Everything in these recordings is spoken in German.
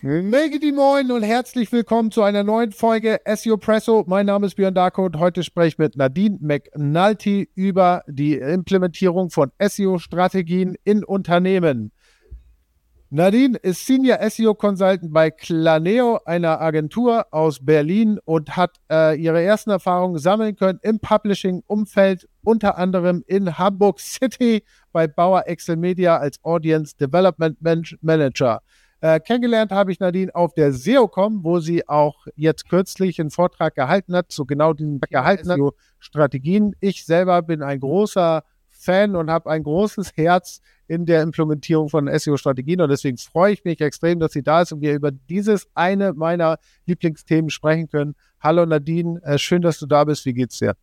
Möge die Moin und herzlich willkommen zu einer neuen Folge SEO Presso. Mein Name ist Björn Darko und heute spreche ich mit Nadine McNulty über die Implementierung von SEO-Strategien in Unternehmen. Nadine ist Senior SEO Consultant bei Claneo, einer Agentur aus Berlin, und hat ihre ersten Erfahrungen sammeln können im Publishing-Umfeld, unter anderem in Hamburg City bei Bauer Excel Media als Audience Development Manager. Kennengelernt habe ich Nadine auf der SEO.com, wo sie auch jetzt kürzlich einen Vortrag gehalten hat, zu genau diesen SEO-Strategien. Ich selber bin ein großer Fan und habe ein großes Herz in der Implementierung von SEO-Strategien, und deswegen freue ich mich extrem, dass sie da ist und wir über dieses eine meiner Lieblingsthemen sprechen können. Hallo Nadine, schön, dass du da bist. Wie geht's dir?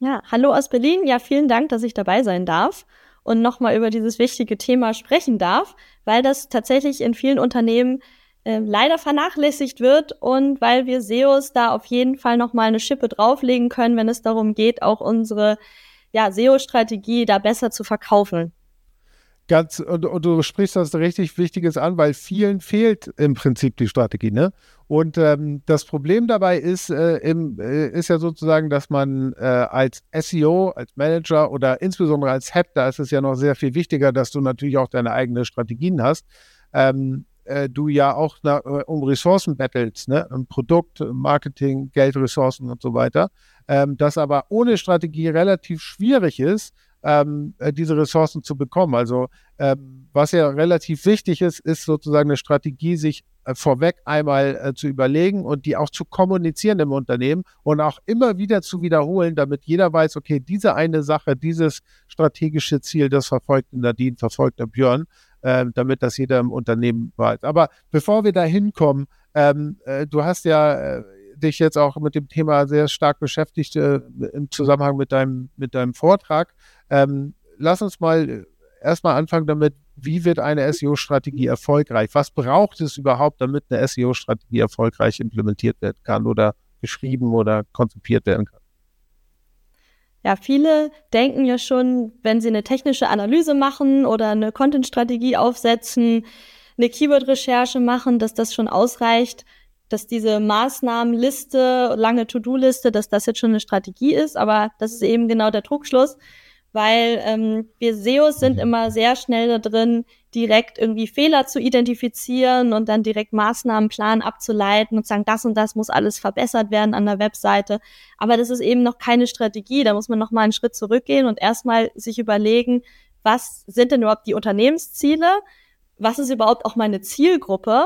Ja, hallo aus Berlin. Ja, vielen Dank, dass ich dabei sein darf und nochmal über dieses wichtige Thema sprechen darf, weil das tatsächlich in vielen Unternehmen leider vernachlässigt wird und weil wir SEOs da auf jeden Fall nochmal eine Schippe drauflegen können, wenn es darum geht, auch unsere SEO-Strategie da besser zu verkaufen. Ganz, und du sprichst das richtig Wichtiges an, weil vielen fehlt im Prinzip die Strategie, ne? Und das Problem dabei ist ja sozusagen, dass man als SEO, als Manager oder insbesondere als Head, da ist es ja noch sehr viel wichtiger, dass du natürlich auch deine eigenen Strategien hast, du ja auch um Ressourcen battlest, ne? Produkt, Marketing, Geld, Ressourcen und so weiter, das aber ohne Strategie relativ schwierig ist, diese Ressourcen zu bekommen. Also was ja relativ wichtig ist, ist sozusagen eine Strategie, sich vorweg einmal zu überlegen und die auch zu kommunizieren im Unternehmen und auch immer wieder zu wiederholen, damit jeder weiß, okay, diese eine Sache, dieses strategische Ziel, das verfolgt Nadine, verfolgt der Björn, damit das jeder im Unternehmen weiß. Aber bevor wir da hinkommen, du hast ja dich jetzt auch mit dem Thema sehr stark beschäftigt im Zusammenhang mit deinem Vortrag. Lass uns mal erstmal anfangen damit, wie wird eine SEO-Strategie erfolgreich? Was braucht es überhaupt, damit eine SEO-Strategie erfolgreich implementiert werden kann oder geschrieben oder konzipiert werden kann? Ja, viele denken ja schon, wenn sie eine technische Analyse machen oder eine Content-Strategie aufsetzen, eine Keyword-Recherche machen, dass das schon ausreicht, dass diese Maßnahmenliste, lange To-Do-Liste, dass das jetzt schon eine Strategie ist. Aber das ist eben genau der Trugschluss, weil wir SEOs sind immer sehr schnell da drin, direkt irgendwie Fehler zu identifizieren und dann direkt Maßnahmenplan abzuleiten und sagen, das und das muss alles verbessert werden an der Webseite. Aber das ist eben noch keine Strategie. Da muss man nochmal einen Schritt zurückgehen und erstmal sich überlegen, was sind denn überhaupt die Unternehmensziele? Was ist überhaupt auch meine Zielgruppe?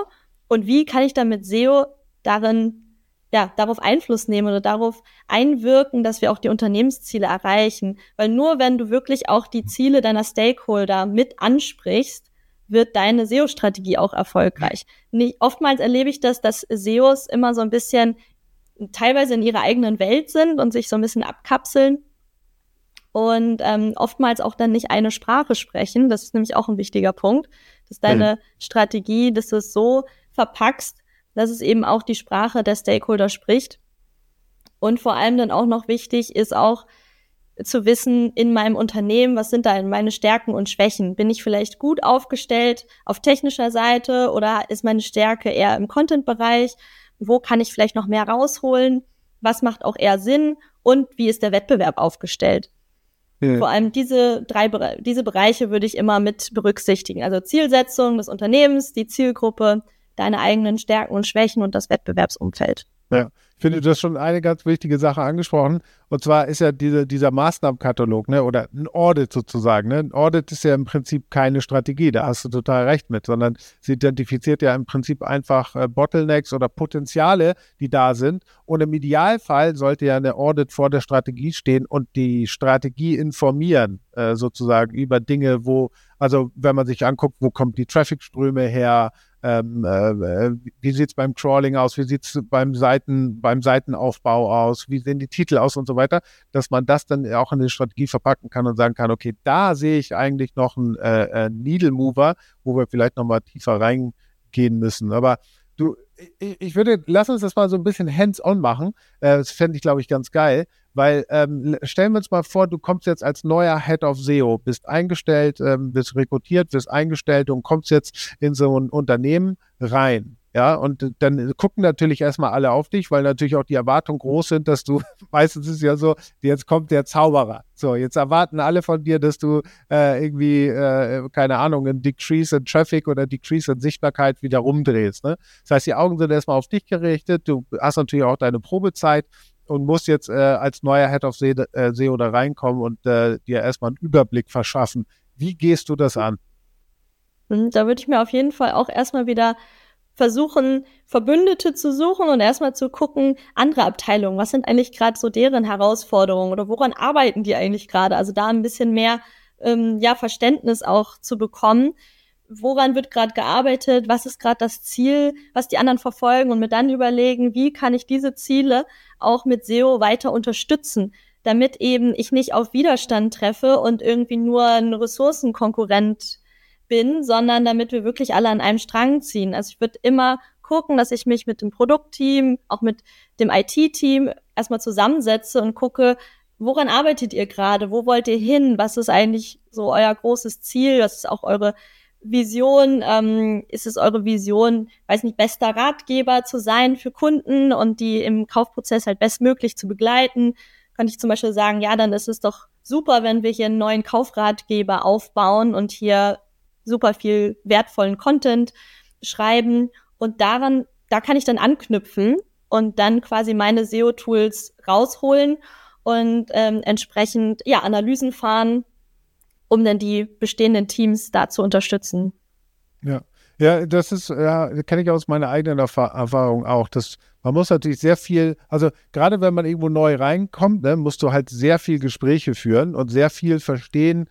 Und wie kann ich dann mit SEO darauf Einfluss nehmen oder darauf einwirken, dass wir auch die Unternehmensziele erreichen? Weil nur wenn du wirklich auch die Ziele deiner Stakeholder mit ansprichst, wird deine SEO-Strategie auch erfolgreich. Oftmals erlebe ich das, dass SEOs immer so ein bisschen teilweise in ihrer eigenen Welt sind und sich so ein bisschen abkapseln und oftmals auch dann nicht eine Sprache sprechen. Das ist nämlich auch ein wichtiger Punkt, dass deine Strategie, dass du es so verpackst, dass es eben auch die Sprache der Stakeholder spricht. Und vor allem dann auch noch wichtig ist auch zu wissen, in meinem Unternehmen, was sind da meine Stärken und Schwächen? Bin ich vielleicht gut aufgestellt auf technischer Seite oder ist meine Stärke eher im Content-Bereich? Wo kann ich vielleicht noch mehr rausholen? Was macht auch eher Sinn? Und wie ist der Wettbewerb aufgestellt? Vor allem diese Bereiche würde ich immer mit berücksichtigen. Also Zielsetzung des Unternehmens, die Zielgruppe, deine eigenen Stärken und Schwächen und das Wettbewerbsumfeld. Ja, ich finde, du hast schon eine ganz wichtige Sache angesprochen. Und zwar ist ja dieser Maßnahmenkatalog, ne, oder ein Audit sozusagen. Ne? Ein Audit ist ja im Prinzip keine Strategie, da hast du total recht mit, sondern sie identifiziert ja im Prinzip einfach Bottlenecks oder Potenziale, die da sind. Und im Idealfall sollte ja eine Audit vor der Strategie stehen und die Strategie informieren, sozusagen über Dinge, wenn man sich anguckt, wo kommen die Traffic-Ströme her, wie sieht es beim Crawling aus, wie sieht es beim Seitenaufbau aus, wie sehen die Titel aus und so weiter, dass man das dann auch in eine Strategie verpacken kann und sagen kann, okay, da sehe ich eigentlich noch einen Needle Mover, wo wir vielleicht nochmal tiefer reingehen müssen. Aber du, ich würde, lass uns das mal so ein bisschen hands-on machen. Das fände ich, glaube ich, ganz geil, weil stellen wir uns mal vor, du kommst jetzt als neuer Head of SEO, bist eingestellt, bist rekrutiert, bist eingestellt und kommst jetzt in so ein Unternehmen rein. Ja, und dann gucken natürlich erstmal alle auf dich, weil natürlich auch die Erwartungen groß sind, dass du, meistens ist es ja so, jetzt kommt der Zauberer. So, jetzt erwarten alle von dir, dass du keine Ahnung, ein Decrease in Traffic oder Decrease in Sichtbarkeit wieder rumdrehst. Ne? Das heißt, die Augen sind erstmal auf dich gerichtet, du hast natürlich auch deine Probezeit und musst jetzt als neuer Head of SEO da reinkommen und dir erstmal einen Überblick verschaffen. Wie gehst du das an? Da würde ich mir auf jeden Fall auch erstmal wieder versuchen, Verbündete zu suchen und erstmal zu gucken, andere Abteilungen, was sind eigentlich gerade so deren Herausforderungen oder woran arbeiten die eigentlich gerade? Also da ein bisschen mehr Verständnis auch zu bekommen. Woran wird gerade gearbeitet? Was ist gerade das Ziel, was die anderen verfolgen? Und mir dann überlegen, wie kann ich diese Ziele auch mit SEO weiter unterstützen, damit eben ich nicht auf Widerstand treffe und irgendwie nur ein Ressourcenkonkurrent bin, sondern damit wir wirklich alle an einem Strang ziehen. Also ich würde immer gucken, dass ich mich mit dem Produktteam, auch mit dem IT-Team erstmal zusammensetze und gucke, woran arbeitet ihr gerade, wo wollt ihr hin, was ist eigentlich so euer großes Ziel, was ist auch eure Vision, ist es eure Vision, weiß nicht, bester Ratgeber zu sein für Kunden und die im Kaufprozess halt bestmöglich zu begleiten. Könnte ich zum Beispiel sagen, ja, dann ist es doch super, wenn wir hier einen neuen Kaufratgeber aufbauen und hier super viel wertvollen Content schreiben und da kann ich dann anknüpfen und dann quasi meine SEO-Tools rausholen und entsprechend Analysen fahren, um dann die bestehenden Teams da zu unterstützen. Ja, das ist, kenne ich aus meiner eigenen Erfahrung auch, dass man muss natürlich sehr viel, also gerade wenn man irgendwo neu reinkommt, ne, musst du halt sehr viel Gespräche führen und sehr viel verstehen,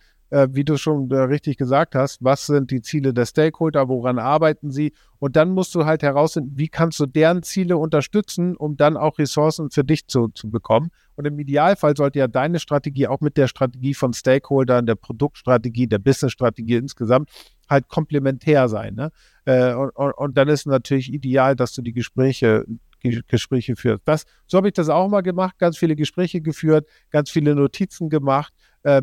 wie du schon richtig gesagt hast, was sind die Ziele der Stakeholder, woran arbeiten sie? Und dann musst du halt herausfinden, wie kannst du deren Ziele unterstützen, um dann auch Ressourcen für dich zu bekommen. Und im Idealfall sollte ja deine Strategie auch mit der Strategie von Stakeholdern, der Produktstrategie, der Businessstrategie insgesamt halt komplementär sein. Ne? Und dann ist natürlich ideal, dass du die Gespräche führst. So habe ich das auch mal gemacht, ganz viele Gespräche geführt, ganz viele Notizen gemacht,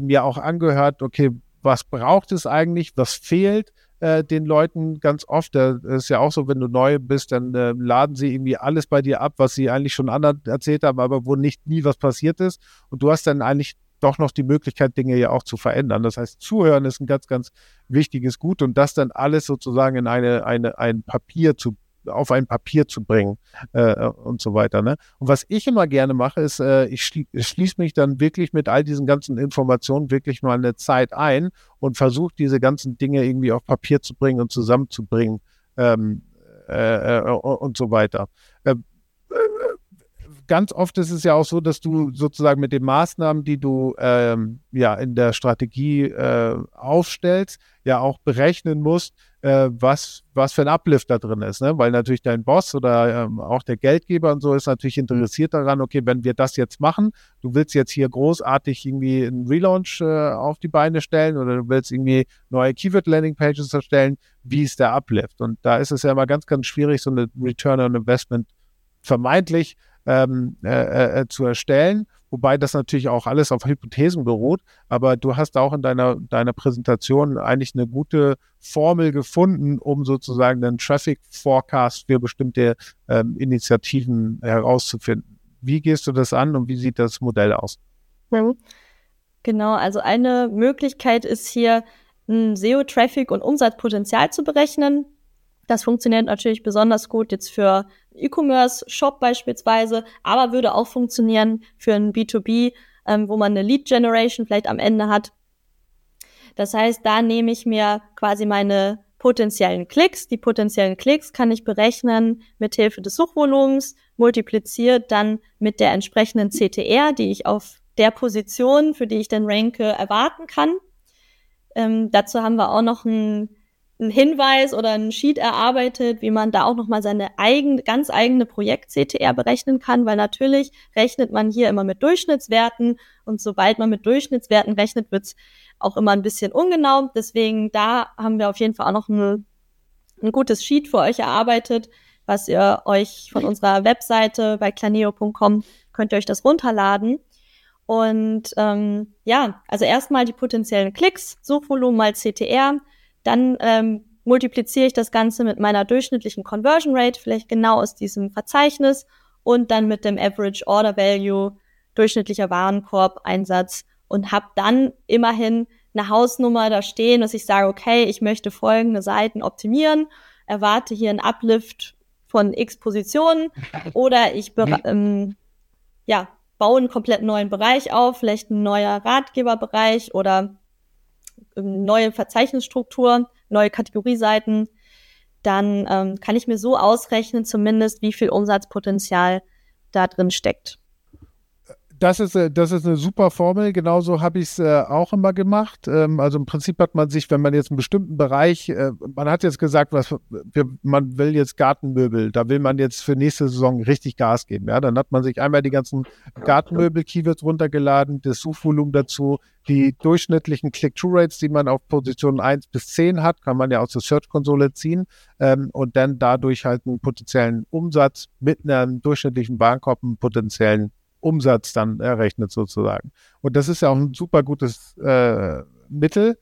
mir auch angehört, okay, was braucht es eigentlich, was fehlt den Leuten ganz oft. Das ist ja auch so, wenn du neu bist, dann laden sie irgendwie alles bei dir ab, was sie eigentlich schon anderen erzählt haben, aber wo nie was passiert ist. Und du hast dann eigentlich doch noch die Möglichkeit, Dinge ja auch zu verändern. Das heißt, Zuhören ist ein ganz, ganz wichtiges Gut und das dann alles sozusagen in ein Papier zu bringen und so weiter. Ne? Und was ich immer gerne mache, ist, ich schließe mich dann wirklich mit all diesen ganzen Informationen wirklich mal eine Zeit ein und versuche, diese ganzen Dinge irgendwie auf Papier zu bringen und zusammenzubringen und so weiter. Ganz oft ist es ja auch so, dass du sozusagen mit den Maßnahmen, die du in der Strategie aufstellst, ja auch berechnen musst, was für ein Uplift da drin ist, ne? Weil natürlich dein Boss oder auch der Geldgeber und so ist natürlich interessiert daran, okay, wenn wir das jetzt machen, du willst jetzt hier großartig irgendwie einen Relaunch auf die Beine stellen oder du willst irgendwie neue Keyword-Landing-Pages erstellen, wie ist der Uplift? Und da ist es ja immer ganz, ganz schwierig, so eine Return on Investment vermeintlich zu erstellen, wobei das natürlich auch alles auf Hypothesen beruht, aber du hast auch in deiner Präsentation eigentlich eine gute Formel gefunden, um sozusagen den Traffic Forecast für bestimmte Initiativen herauszufinden. Wie gehst du das an und wie sieht das Modell aus? Genau, also eine Möglichkeit ist hier, SEO-Traffic und Umsatzpotenzial zu berechnen. Das funktioniert natürlich besonders gut jetzt für E-Commerce-Shop beispielsweise, aber würde auch funktionieren für ein B2B, wo man eine Lead-Generation vielleicht am Ende hat. Das heißt, da nehme ich mir quasi meine potenziellen Klicks. Die potenziellen Klicks kann ich berechnen mithilfe des Suchvolumens, multipliziert dann mit der entsprechenden CTR, die ich auf der Position, für die ich dann ranke, erwarten kann. Dazu haben wir auch noch einen Hinweis oder einen Sheet erarbeitet, wie man da auch nochmal seine ganz eigene Projekt-CTR berechnen kann, weil natürlich rechnet man hier immer mit Durchschnittswerten und sobald man mit Durchschnittswerten rechnet, wird's auch immer ein bisschen ungenau. Deswegen da haben wir auf jeden Fall auch noch ein gutes Sheet für euch erarbeitet, was ihr euch von unserer Webseite bei Claneo.com könnt ihr euch das runterladen. Und ja, also erstmal die potenziellen Klicks, Suchvolumen mal CTR, dann multipliziere ich das Ganze mit meiner durchschnittlichen Conversion Rate, vielleicht genau aus diesem Verzeichnis, und dann mit dem Average Order Value, durchschnittlicher Warenkorb-Einsatz, und habe dann immerhin eine Hausnummer da stehen, dass ich sage, okay, ich möchte folgende Seiten optimieren, erwarte hier einen Uplift von x Positionen, oder ich baue einen komplett neuen Bereich auf, vielleicht ein neuer Ratgeberbereich oder neue Verzeichnisstruktur, neue Kategorieseiten. Dann kann ich mir so ausrechnen zumindest, wie viel Umsatzpotenzial da drin steckt. Das ist eine super Formel, genauso habe ich es auch immer gemacht. Also im Prinzip hat man sich, wenn man jetzt einen bestimmten Bereich, man hat jetzt gesagt, man will jetzt Gartenmöbel, da will man jetzt für nächste Saison richtig Gas geben. Ja? Dann hat man sich einmal die ganzen Gartenmöbel-Keywords runtergeladen, das Suchvolumen dazu, die durchschnittlichen Click-Through-Rates, die man auf Positionen 1 bis 10 hat, kann man ja aus der Search-Konsole ziehen, und dann dadurch halt einen potenziellen Umsatz mit einem durchschnittlichen Warenkorb, einen potenziellen Umsatz dann errechnet sozusagen. Und das ist ja auch ein super gutes Mittel.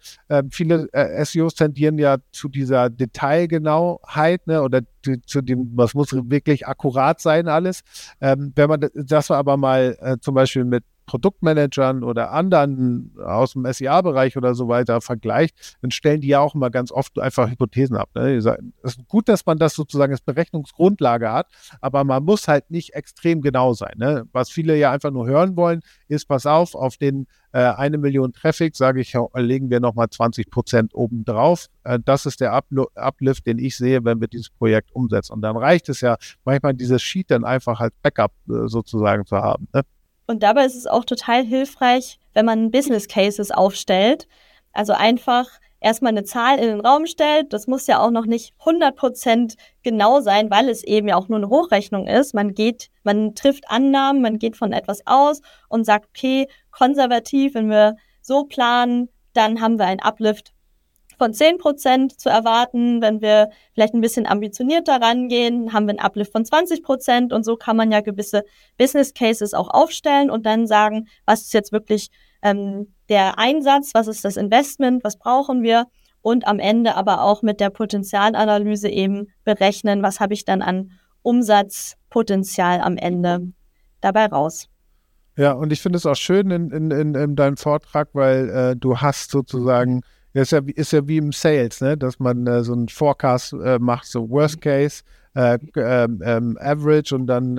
Viele SEOs tendieren ja zu dieser Detailgenauheit, ne, oder zu dem, was muss wirklich akkurat sein alles. Wenn man das aber mal zum Beispiel mit Produktmanagern oder anderen aus dem SEA-Bereich oder so weiter vergleicht, dann stellen die ja auch immer ganz oft einfach Hypothesen ab. Ne? Die sagen, es ist gut, dass man das sozusagen als Berechnungsgrundlage hat, aber man muss halt nicht extrem genau sein. Ne? Was viele ja einfach nur hören wollen, ist, pass auf den 1 Million Traffic, sage ich, legen wir nochmal 20% obendrauf. Das ist der Uplift, den ich sehe, wenn wir dieses Projekt umsetzen. Und dann reicht es ja manchmal, dieses Sheet dann einfach als Backup sozusagen zu haben. Ne? Und dabei ist es auch total hilfreich, wenn man Business Cases aufstellt. Also einfach erstmal eine Zahl in den Raum stellt. Das muss ja auch noch nicht 100% genau sein, weil es eben ja auch nur eine Hochrechnung ist. Man trifft Annahmen, man geht von etwas aus und sagt, okay, konservativ, wenn wir so planen, dann haben wir einen Uplift von 10% zu erwarten. Wenn wir vielleicht ein bisschen ambitionierter rangehen, haben wir einen Uplift von 20%, und so kann man ja gewisse Business Cases auch aufstellen und dann sagen, was ist jetzt wirklich der Einsatz, was ist das Investment, was brauchen wir, und am Ende aber auch mit der Potenzialanalyse eben berechnen, was habe ich dann an Umsatzpotenzial am Ende dabei raus. Ja, und ich finde es auch schön in deinem Vortrag, weil du hast sozusagen, das ist ja wie im Sales, ne? Dass man so einen Forecast macht, so Worst Case, Average und dann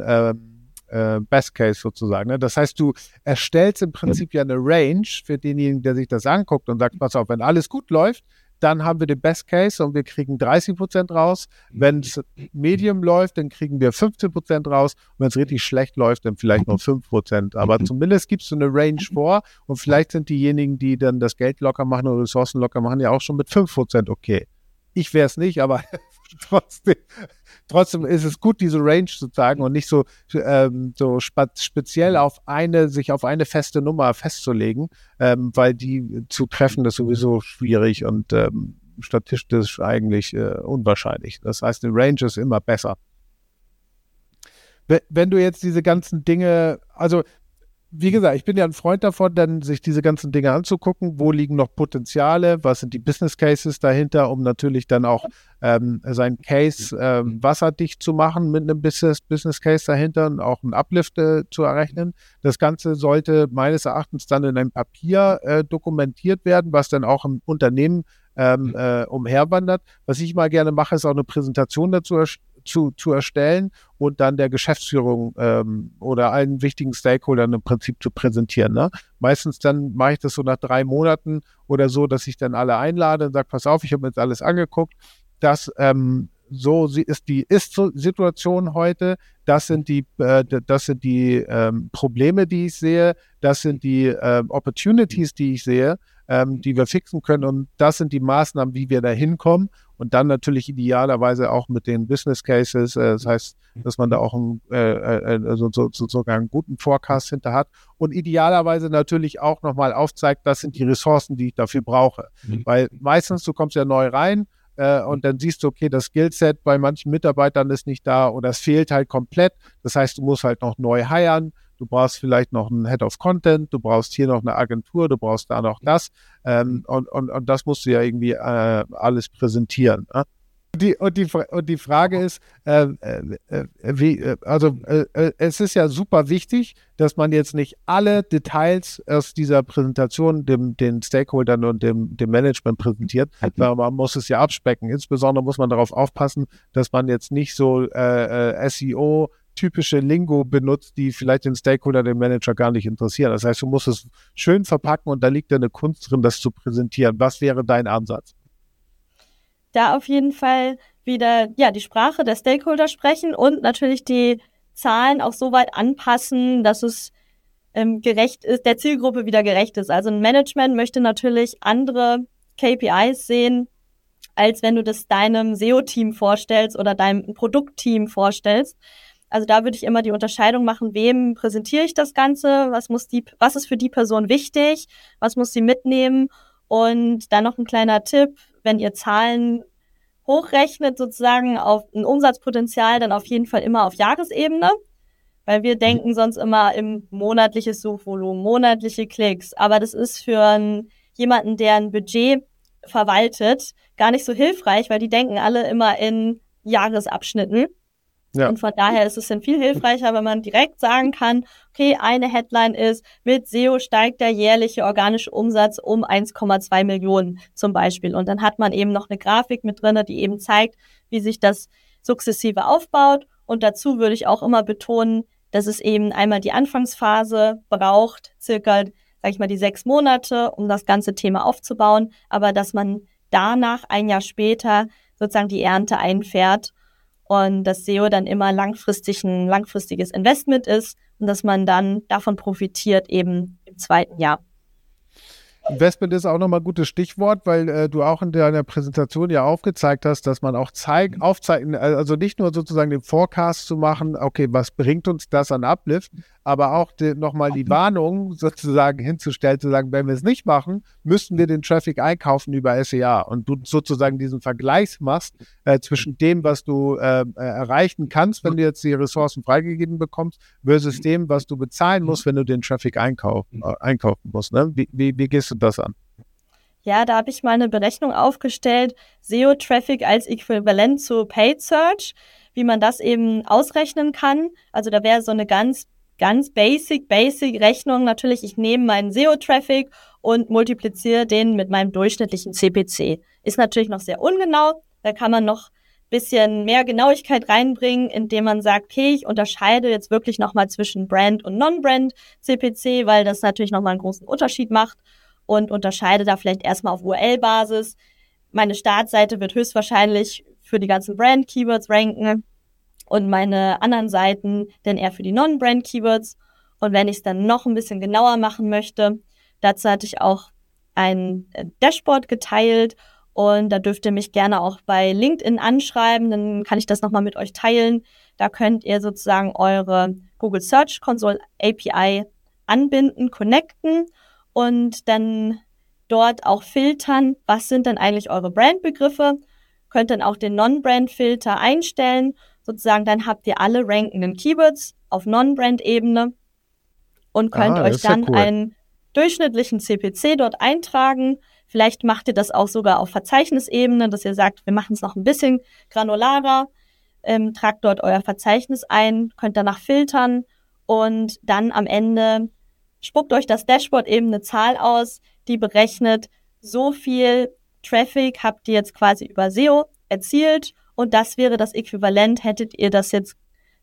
Best Case sozusagen. Ne? Das heißt, du erstellst im Prinzip ja eine Range für denjenigen, der sich das anguckt und sagt, pass auf, wenn alles gut läuft, dann haben wir den Best Case und wir kriegen 30% raus. Wenn es Medium läuft, dann kriegen wir 15% raus. Und wenn es richtig schlecht läuft, dann vielleicht nur 5%. Aber zumindest gibst du eine Range vor. Und vielleicht sind diejenigen, die dann das Geld locker machen oder Ressourcen locker machen, ja auch schon mit 5% okay. Ich wäre es nicht, aber trotzdem ist es gut, diese Range zu sagen und nicht so, so speziell sich auf eine feste Nummer festzulegen, weil die zu treffen ist sowieso schwierig und statistisch eigentlich unwahrscheinlich. Das heißt, eine Range ist immer besser. Wenn du jetzt diese ganzen Dinge, also wie gesagt, ich bin ja ein Freund davon, dann sich diese ganzen Dinge anzugucken, wo liegen noch Potenziale, was sind die Business Cases dahinter, um natürlich dann auch seinen Case wasserdicht zu machen mit einem Business Case dahinter und auch einen Uplift zu errechnen. Das Ganze sollte meines Erachtens dann in einem Papier dokumentiert werden, was dann auch im Unternehmen umherwandert. Was ich mal gerne mache, ist auch eine Präsentation dazu zu erstellen und dann der Geschäftsführung oder allen wichtigen Stakeholdern im Prinzip zu präsentieren. Ne? Meistens dann mache ich das so nach 3 Monaten oder so, dass ich dann alle einlade und sage, pass auf, ich habe mir jetzt alles angeguckt. Das ist die Ist-Situation heute. Das sind die Probleme, die ich sehe. Das sind die Opportunities, die ich sehe, die wir fixen können. Und das sind die Maßnahmen, wie wir da hinkommen. Und dann natürlich idealerweise auch mit den Business Cases. Das heißt, dass man da auch sozusagen einen guten Forecast hinter hat. Und idealerweise natürlich auch nochmal aufzeigt, das sind die Ressourcen, die ich dafür brauche. Weil meistens, du kommst ja neu rein, und dann siehst du, okay, das Skillset bei manchen Mitarbeitern ist nicht da oder es fehlt halt komplett. Das heißt, du musst halt noch neu hiren. Du brauchst vielleicht noch einen Head of Content, du brauchst hier noch eine Agentur, du brauchst da noch das. Und das musst du ja irgendwie alles präsentieren. Die Frage ist, es ist ja super wichtig, dass man jetzt nicht alle Details aus dieser Präsentation den Stakeholdern und dem Management präsentiert, weil man muss es ja abspecken. Insbesondere muss man darauf aufpassen, dass man jetzt nicht so SEO typische Lingo benutzt, die vielleicht den Stakeholder, den Manager gar nicht interessieren. Das heißt, du musst es schön verpacken und da liegt ja eine Kunst drin, das zu präsentieren. Was wäre dein Ansatz? Da auf jeden Fall wieder die Sprache der Stakeholder sprechen und natürlich die Zahlen auch so weit anpassen, dass es gerecht ist, der Zielgruppe wieder gerecht ist. Also ein Management möchte natürlich andere KPIs sehen, als wenn du das deinem SEO-Team vorstellst oder deinem Produktteam vorstellst. Also da würde ich immer die Unterscheidung machen, wem präsentiere ich das Ganze, was ist für die Person wichtig, was muss sie mitnehmen. Und dann noch ein kleiner Tipp, wenn ihr Zahlen hochrechnet sozusagen auf ein Umsatzpotenzial, dann auf jeden Fall immer auf Jahresebene, weil wir denken sonst immer im monatliches Suchvolumen, monatliche Klicks. Aber das ist für jemanden, der ein Budget verwaltet, gar nicht so hilfreich, weil die denken alle immer in Jahresabschnitten. Ja. Und von daher ist es dann viel hilfreicher, wenn man direkt sagen kann, okay, eine Headline ist, mit SEO steigt der jährliche organische Umsatz um 1,2 Millionen zum Beispiel. Und dann hat man eben noch eine Grafik mit drin, die eben zeigt, wie sich das sukzessive aufbaut. Und dazu würde ich auch immer betonen, dass es eben einmal die Anfangsphase braucht, circa, sag ich mal, die 6 Monate, um das ganze Thema aufzubauen. Aber dass man danach, ein Jahr später, sozusagen die Ernte einfährt. Und dass SEO dann immer langfristig ein langfristiges Investment ist und dass man dann davon profitiert eben im 2. Jahr. Investment ist auch nochmal ein gutes Stichwort, weil du auch in deiner Präsentation ja aufgezeigt hast, dass man auch aufzeigen, also nicht nur sozusagen den Forecast zu machen, okay, was bringt uns das an Uplift, aber auch nochmal die Warnung sozusagen hinzustellen, zu sagen, wenn wir es nicht machen, müssten wir den Traffic einkaufen über SEA und du sozusagen diesen Vergleich machst zwischen dem, was du erreichen kannst, wenn du jetzt die Ressourcen freigegeben bekommst, versus dem, was du bezahlen musst, wenn du den Traffic einkaufen musst. Ne? Wie gehst du das an? Ja, da habe ich mal eine Berechnung aufgestellt, SEO-Traffic als Äquivalent zu Paid Search, wie man das eben ausrechnen kann. Also da wäre so eine ganz, ganz basic Rechnung. Natürlich, ich nehme meinen SEO-Traffic und multipliziere den mit meinem durchschnittlichen CPC. Ist natürlich noch sehr ungenau. Da kann man noch ein bisschen mehr Genauigkeit reinbringen, indem man sagt, okay, ich unterscheide jetzt wirklich nochmal zwischen Brand und Non-Brand CPC, weil das natürlich nochmal einen großen Unterschied macht. Und unterscheide da vielleicht erstmal auf URL-Basis. Meine Startseite wird höchstwahrscheinlich für die ganzen Brand-Keywords ranken und meine anderen Seiten dann eher für die Non-Brand-Keywords. Und wenn ich es dann noch ein bisschen genauer machen möchte, dazu hatte ich auch ein Dashboard geteilt und da dürft ihr mich gerne auch bei LinkedIn anschreiben, dann kann ich das nochmal mit euch teilen. Da könnt ihr sozusagen eure Google Search Console API anbinden, connecten und dann dort auch filtern, was sind denn eigentlich eure Brandbegriffe. Könnt dann auch den Non-Brand-Filter einstellen. Sozusagen, dann habt ihr alle rankenden Keywords auf Non-Brand-Ebene und könnt euch dann einen durchschnittlichen CPC dort eintragen. Vielleicht macht ihr das auch sogar auf Verzeichnisebene, dass ihr sagt, wir machen es noch ein bisschen granularer. Tragt dort euer Verzeichnis ein, könnt danach filtern und dann am Ende spuckt euch das Dashboard eben eine Zahl aus, die berechnet, so viel Traffic habt ihr jetzt quasi über SEO erzielt und das wäre das Äquivalent, hättet ihr das jetzt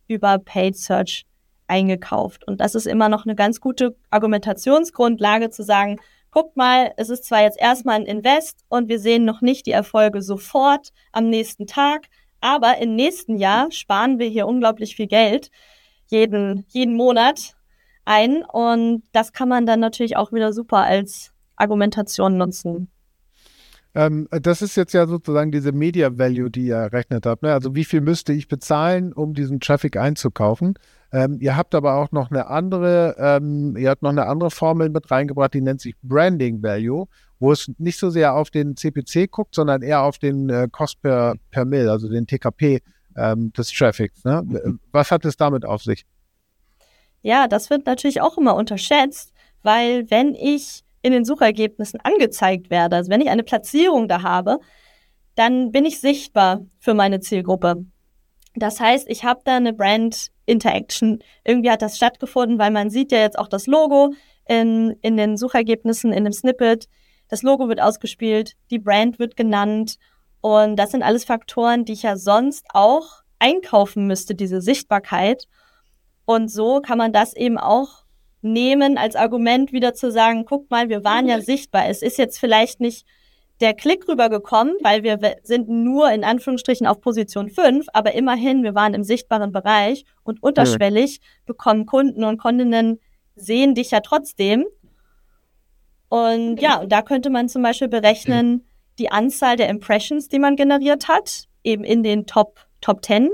über Paid Search eingekauft. Und das ist immer noch eine ganz gute Argumentationsgrundlage zu sagen, guckt mal, es ist zwar jetzt erstmal ein Invest und wir sehen noch nicht die Erfolge sofort am nächsten Tag, aber im nächsten Jahr sparen wir hier unglaublich viel Geld jeden Monat ein und das kann man dann natürlich auch wieder super als Argumentation nutzen. Das ist jetzt ja sozusagen diese Media Value, die ihr errechnet habt, ne? Also wie viel müsste ich bezahlen, um diesen Traffic einzukaufen? Ihr habt aber auch noch eine andere Formel mit reingebracht, die nennt sich Branding Value, wo es nicht so sehr auf den CPC guckt, sondern eher auf den Cost per Mill, also den TKP des Traffics. Ne? Was hat es damit auf sich? Ja, das wird natürlich auch immer unterschätzt, weil wenn ich in den Suchergebnissen angezeigt werde, also wenn ich eine Platzierung da habe, dann bin ich sichtbar für meine Zielgruppe. Das heißt, ich habe da eine Brand-Interaction. Irgendwie hat das stattgefunden, weil man sieht ja jetzt auch das Logo in den Suchergebnissen, in dem Snippet. Das Logo wird ausgespielt, die Brand wird genannt. Und das sind alles Faktoren, die ich ja sonst auch einkaufen müsste, diese Sichtbarkeit. Und so kann man das eben auch nehmen als Argument, wieder zu sagen, guck mal, wir waren ja sichtbar. Es ist jetzt vielleicht nicht der Klick rübergekommen, weil wir sind nur in Anführungsstrichen auf Position 5, aber immerhin, wir waren im sichtbaren Bereich und unterschwellig bekommen Kunden und Kundinnen sehen dich ja trotzdem. Und ja, und da könnte man zum Beispiel berechnen, die Anzahl der Impressions, die man generiert hat, eben in den Top 10,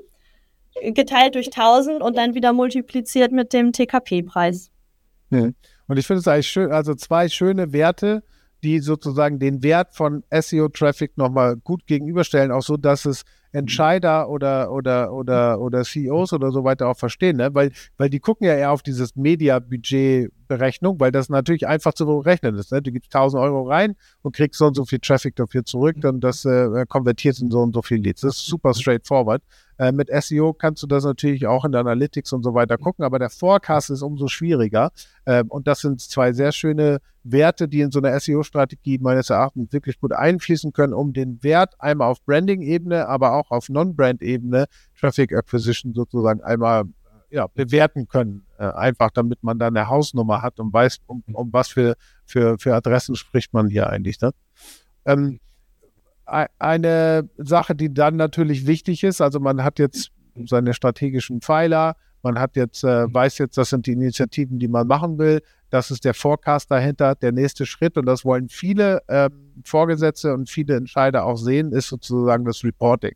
geteilt durch 1000 und dann wieder multipliziert mit dem TKP-Preis. Und ich finde es eigentlich schön, also zwei schöne Werte, die sozusagen den Wert von SEO-Traffic nochmal gut gegenüberstellen, auch so, dass es Entscheider oder CEOs oder so weiter auch verstehen, ne? Weil die gucken ja eher auf dieses Media-Budget-Berechnung, weil das natürlich einfach zu berechnen ist, ne? Du gibst 1000 Euro rein und kriegst so und so viel Traffic dafür zurück, dann das konvertiert in so und so viel Leads. Das ist super straightforward. Mit SEO kannst du das natürlich auch in der Analytics und so weiter gucken, aber der Forecast ist umso schwieriger. Und das sind zwei sehr schöne Werte, die in so einer SEO-Strategie meines Erachtens wirklich gut einfließen können, um den Wert einmal auf Branding-Ebene, aber auch auf Non-Brand-Ebene, Traffic Acquisition sozusagen einmal bewerten können. Einfach damit man da eine Hausnummer hat und weiß, um was für Adressen spricht man hier eigentlich. Ne? Eine Sache, die dann natürlich wichtig ist, also man hat jetzt seine strategischen Pfeiler, man hat jetzt, weiß jetzt, das sind die Initiativen, die man machen will, das ist der Forecast dahinter, der nächste Schritt, und das wollen viele Vorgesetzte und viele Entscheider auch sehen, ist sozusagen das Reporting.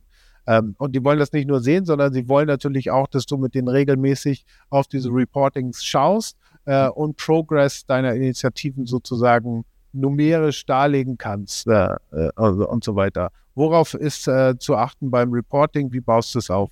Und die wollen das nicht nur sehen, sondern sie wollen natürlich auch, dass du mit denen regelmäßig auf diese Reportings schaust und Progress deiner Initiativen sozusagen numerisch darlegen kannst und so weiter. Worauf ist zu achten beim Reporting? Wie baust du es auf?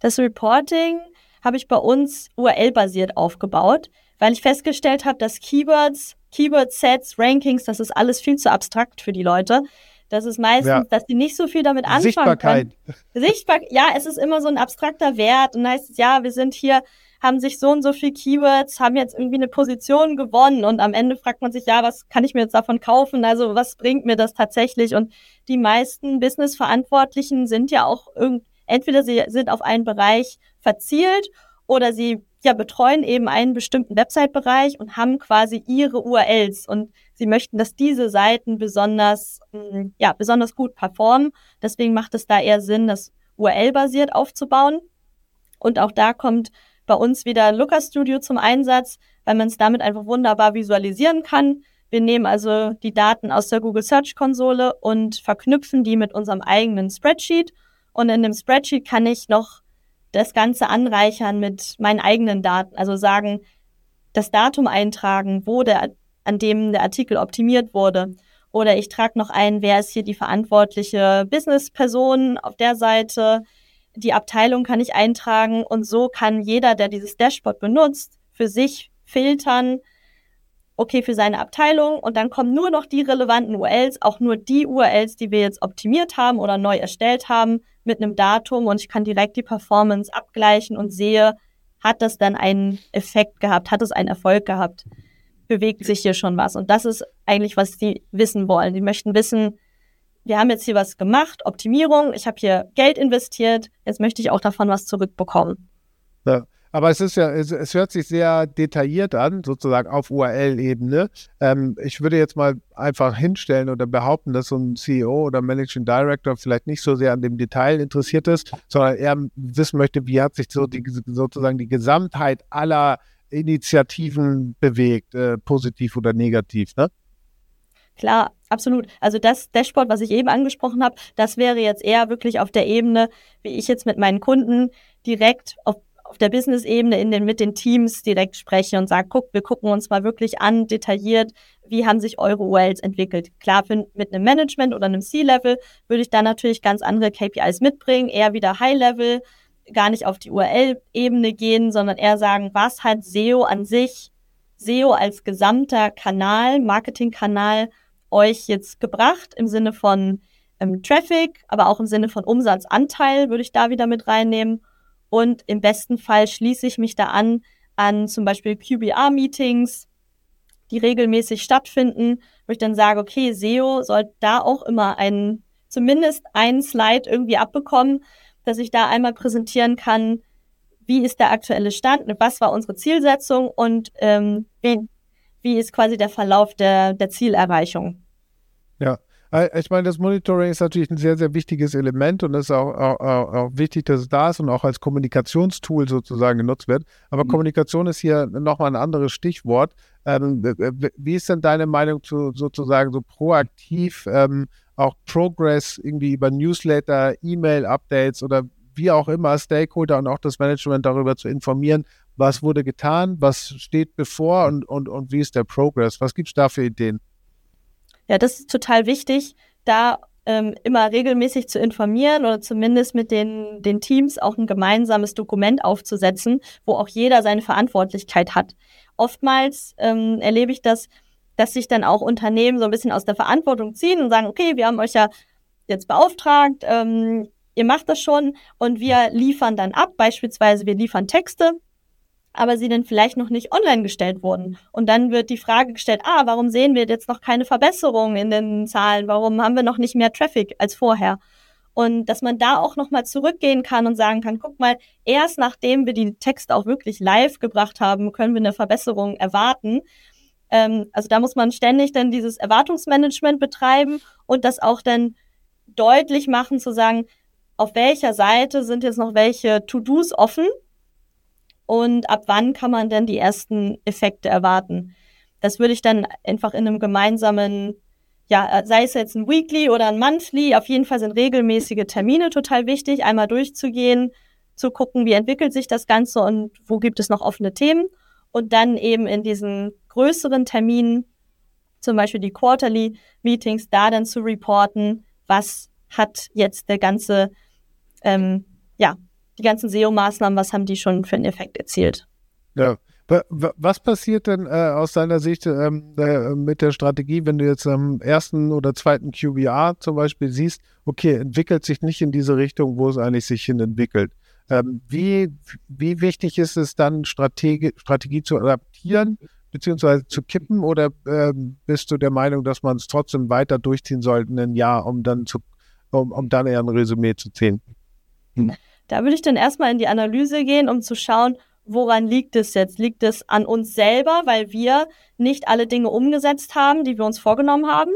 Das Reporting habe ich bei uns URL-basiert aufgebaut, weil ich festgestellt habe, dass Keywords, Keyword-Sets, Rankings, das ist alles viel zu abstrakt für die Leute. Das ist meistens, dass die nicht so viel damit anfangen können. Sichtbarkeit. Ja, es ist immer so ein abstrakter Wert und heißt, ja, wir sind hier, haben sich so und so viele Keywords, haben jetzt irgendwie eine Position gewonnen und am Ende fragt man sich, ja, was kann ich mir jetzt davon kaufen? Also was bringt mir das tatsächlich? Und die meisten Business-Verantwortlichen sind ja auch entweder sie sind auf einen Bereich verzielt oder sie betreuen eben einen bestimmten Website-Bereich und haben quasi ihre URLs und sie möchten, dass diese Seiten besonders gut performen. Deswegen macht es da eher Sinn, das URL-basiert aufzubauen. Und auch da kommt bei uns wieder Looker Studio zum Einsatz, weil man es damit einfach wunderbar visualisieren kann. Wir nehmen also die Daten aus der Google Search Console und verknüpfen die mit unserem eigenen Spreadsheet. Und in dem Spreadsheet kann ich noch das Ganze anreichern mit meinen eigenen Daten. Also sagen, das Datum eintragen, an dem der Artikel optimiert wurde. Oder ich trage noch ein, wer ist hier die verantwortliche Business-Person auf der Seite. Die Abteilung kann ich eintragen und so kann jeder, der dieses Dashboard benutzt, für sich filtern, okay, für seine Abteilung, und dann kommen nur noch die relevanten URLs, auch nur die URLs, die wir jetzt optimiert haben oder neu erstellt haben, mit einem Datum, und ich kann direkt die Performance abgleichen und sehe, hat das dann einen Effekt gehabt, hat es einen Erfolg gehabt, bewegt sich hier schon was, und das ist eigentlich, was die wissen wollen. Die möchten wissen, wir haben jetzt hier was gemacht, Optimierung, ich habe hier Geld investiert, jetzt möchte ich auch davon was zurückbekommen. Ja, aber es ist ja, es hört sich sehr detailliert an, sozusagen auf URL-Ebene. Ich würde jetzt mal einfach hinstellen oder behaupten, dass so ein CEO oder Managing Director vielleicht nicht so sehr an dem Detail interessiert ist, sondern eher wissen möchte, wie hat sich so sozusagen die Gesamtheit aller Initiativen bewegt, positiv oder negativ, ne? Klar, absolut. Also das Dashboard, was ich eben angesprochen habe, das wäre jetzt eher wirklich auf der Ebene, wie ich jetzt mit meinen Kunden direkt auf auf der Business-Ebene mit den Teams direkt spreche und sage, guck, wir gucken uns mal wirklich an, detailliert, wie haben sich eure URLs entwickelt. Klar, mit einem Management oder einem C-Level würde ich da natürlich ganz andere KPIs mitbringen, eher wieder High-Level, gar nicht auf die URL-Ebene gehen, sondern eher sagen, was hat SEO an sich, SEO als gesamter Kanal, Marketingkanal euch jetzt gebracht im Sinne von Traffic, aber auch im Sinne von Umsatzanteil würde ich da wieder mit reinnehmen. Und im besten Fall schließe ich mich da an zum Beispiel QBR-Meetings, die regelmäßig stattfinden, wo ich dann sage, okay, SEO soll da auch immer zumindest einen Slide irgendwie abbekommen, dass ich da einmal präsentieren kann, wie ist der aktuelle Stand, was war unsere Zielsetzung und wie ist quasi der Verlauf der Zielerreichung. Ja, ich meine, das Monitoring ist natürlich ein sehr, sehr wichtiges Element und es ist auch wichtig, dass es da ist und auch als Kommunikationstool sozusagen genutzt wird. Aber Kommunikation ist hier nochmal ein anderes Stichwort. Wie ist denn deine Meinung zu sozusagen so proaktiv auch Progress irgendwie über Newsletter, E-Mail-Updates oder wie auch immer, Stakeholder und auch das Management darüber zu informieren, was wurde getan, was steht bevor und wie ist der Progress? Was gibt es da für Ideen? Ja, das ist total wichtig, da immer regelmäßig zu informieren oder zumindest mit den Teams auch ein gemeinsames Dokument aufzusetzen, wo auch jeder seine Verantwortlichkeit hat. Oftmals erlebe ich das, dass sich dann auch Unternehmen so ein bisschen aus der Verantwortung ziehen und sagen, okay, wir haben euch ja jetzt beauftragt, ihr macht das schon und wir liefern dann ab, beispielsweise wir liefern Texte, aber sie dann vielleicht noch nicht online gestellt wurden. Und dann wird die Frage gestellt, warum sehen wir jetzt noch keine Verbesserung in den Zahlen? Warum haben wir noch nicht mehr Traffic als vorher? Und dass man da auch nochmal zurückgehen kann und sagen kann, guck mal, erst nachdem wir die Texte auch wirklich live gebracht haben, können wir eine Verbesserung erwarten. Also da muss man ständig dann dieses Erwartungsmanagement betreiben und das auch dann deutlich machen, zu sagen, auf welcher Seite sind jetzt noch welche To-Dos offen und ab wann kann man denn die ersten Effekte erwarten. Das würde ich dann einfach in einem gemeinsamen, ja, sei es jetzt ein Weekly oder ein Monthly, auf jeden Fall sind regelmäßige Termine total wichtig, einmal durchzugehen, zu gucken, wie entwickelt sich das Ganze und wo gibt es noch offene Themen und dann eben in diesen größeren Terminen, zum Beispiel die Quarterly Meetings, da dann zu reporten, was hat jetzt der ganze die ganzen SEO-Maßnahmen, was haben die schon für einen Effekt erzielt? Ja. Was passiert denn aus deiner Sicht mit der Strategie, wenn du jetzt am ersten oder zweiten QBR zum Beispiel siehst, okay, entwickelt sich nicht in diese Richtung, wo es eigentlich sich hin entwickelt? Wie wichtig ist es dann, Strategie zu adaptieren beziehungsweise zu kippen oder bist du der Meinung, dass man es trotzdem weiter durchziehen sollte ein Jahr, um dann eher ein Resümee zu ziehen? Da würde ich dann erstmal in die Analyse gehen, um zu schauen, woran liegt es jetzt? Liegt es an uns selber, weil wir nicht alle Dinge umgesetzt haben, die wir uns vorgenommen haben?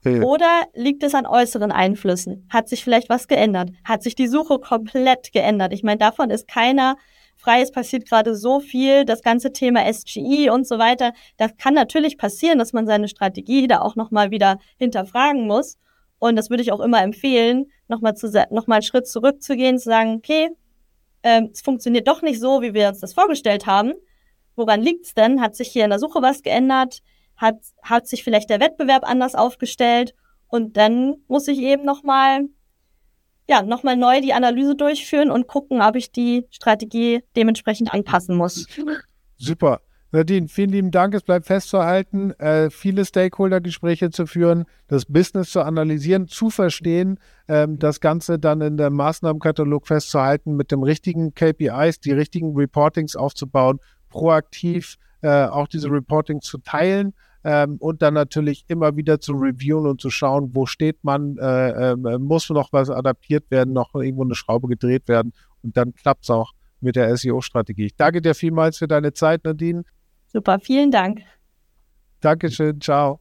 Okay. Oder liegt es an äußeren Einflüssen? Hat sich vielleicht was geändert? Hat sich die Suche komplett geändert? Ich meine, davon ist keiner frei. Es passiert gerade so viel, das ganze Thema SGI und so weiter. Das kann natürlich passieren, dass man seine Strategie da auch nochmal wieder hinterfragen muss. Und das würde ich auch immer empfehlen, nochmal einen Schritt zurückzugehen, zu sagen, okay, es funktioniert doch nicht so, wie wir uns das vorgestellt haben. Woran liegt es denn? Hat sich hier in der Suche was geändert? Hat sich vielleicht der Wettbewerb anders aufgestellt? Und dann muss ich eben nochmal neu die Analyse durchführen und gucken, ob ich die Strategie dementsprechend anpassen muss. Super. Nadine, vielen lieben Dank. Es bleibt festzuhalten, viele Stakeholder-Gespräche zu führen, das Business zu analysieren, zu verstehen, das Ganze dann in der Maßnahmenkatalog festzuhalten, mit den richtigen KPIs, die richtigen Reportings aufzubauen, proaktiv auch diese Reportings zu teilen und dann natürlich immer wieder zu reviewen und zu schauen, wo steht man, muss noch was adaptiert werden, noch irgendwo eine Schraube gedreht werden und dann klappt es auch mit der SEO-Strategie. Ich danke dir vielmals für deine Zeit, Nadine. Super, vielen Dank. Dankeschön, ciao.